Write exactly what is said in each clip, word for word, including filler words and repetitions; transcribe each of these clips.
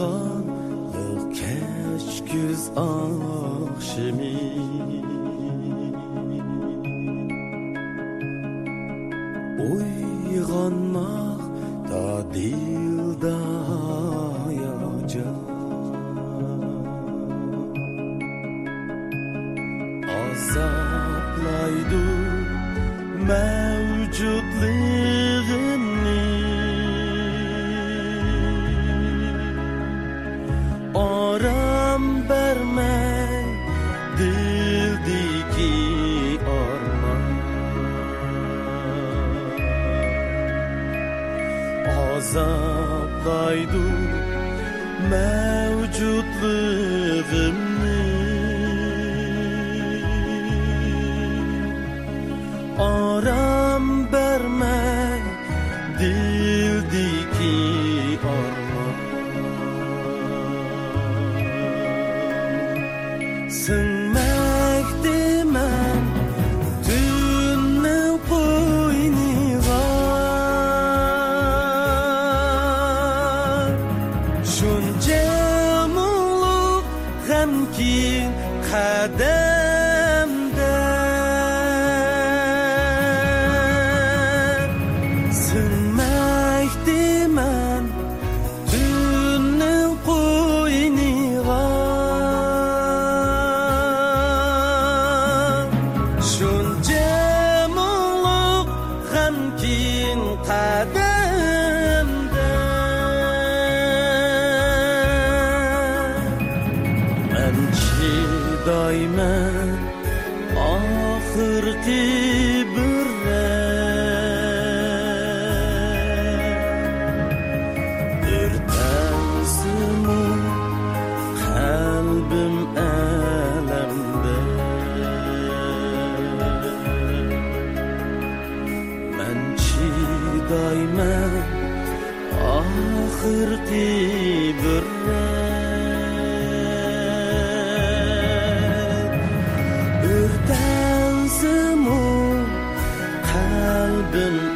Ağladık keşküz akşemi, uyğanmak da dilda ayacak. Azaplaydı mevcutluğunu, oram bermey dildeki orman. Azaplaydı mevcutluğunu, oram bermey dildeki orman. Sınmak demem tünne boyni var, şunca muğluk gamkin kadar. Daimen ahırki birre ürtensimun kalbim alemde. Mençi daimen ahırki birre kalbim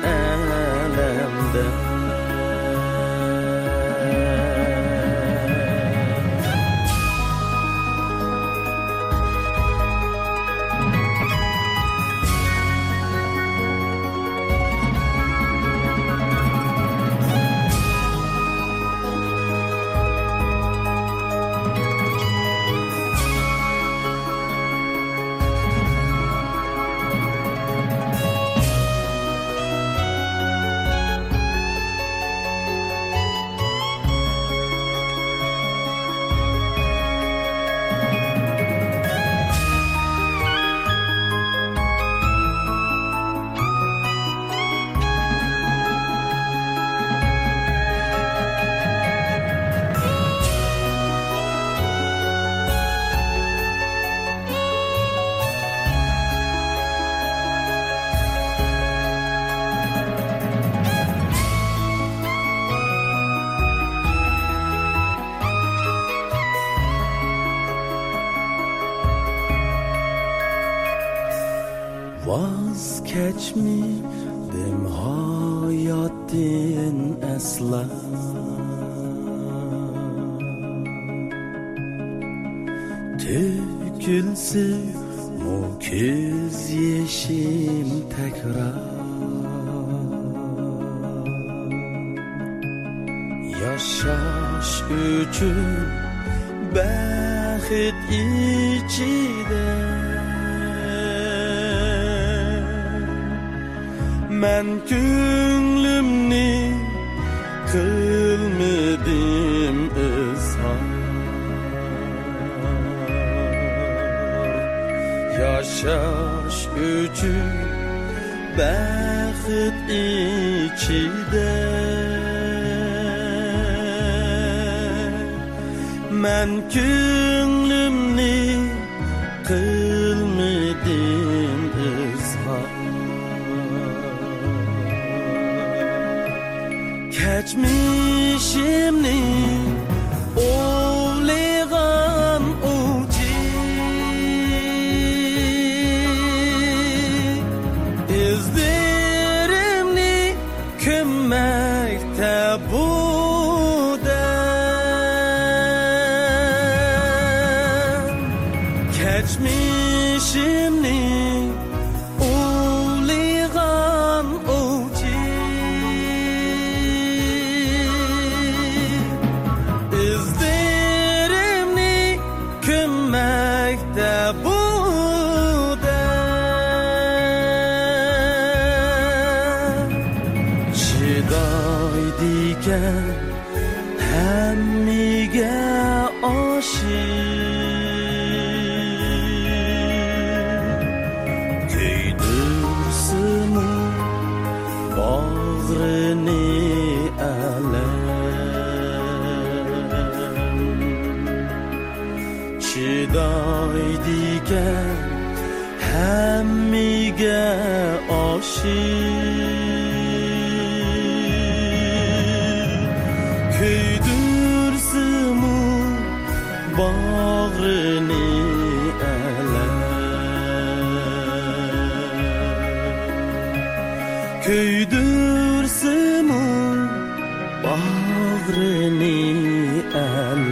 alemde. Vazgeçmedim hayatın asla, tükülsün müküz yeşim tekrar. Yaşaş üçün bahit içinde, men könlümni kılmadım izhar. Yaşaş üçün baxit içide, men könlümni kılmadım izhar. Geçmişimni ovliğan uçi, izdirimni kömmekte buda. 한 네가 오신 그 늙음을 보드르니 알람 지다이디가 한 네가 오신 bağrını alem köydürsün bağrını alem.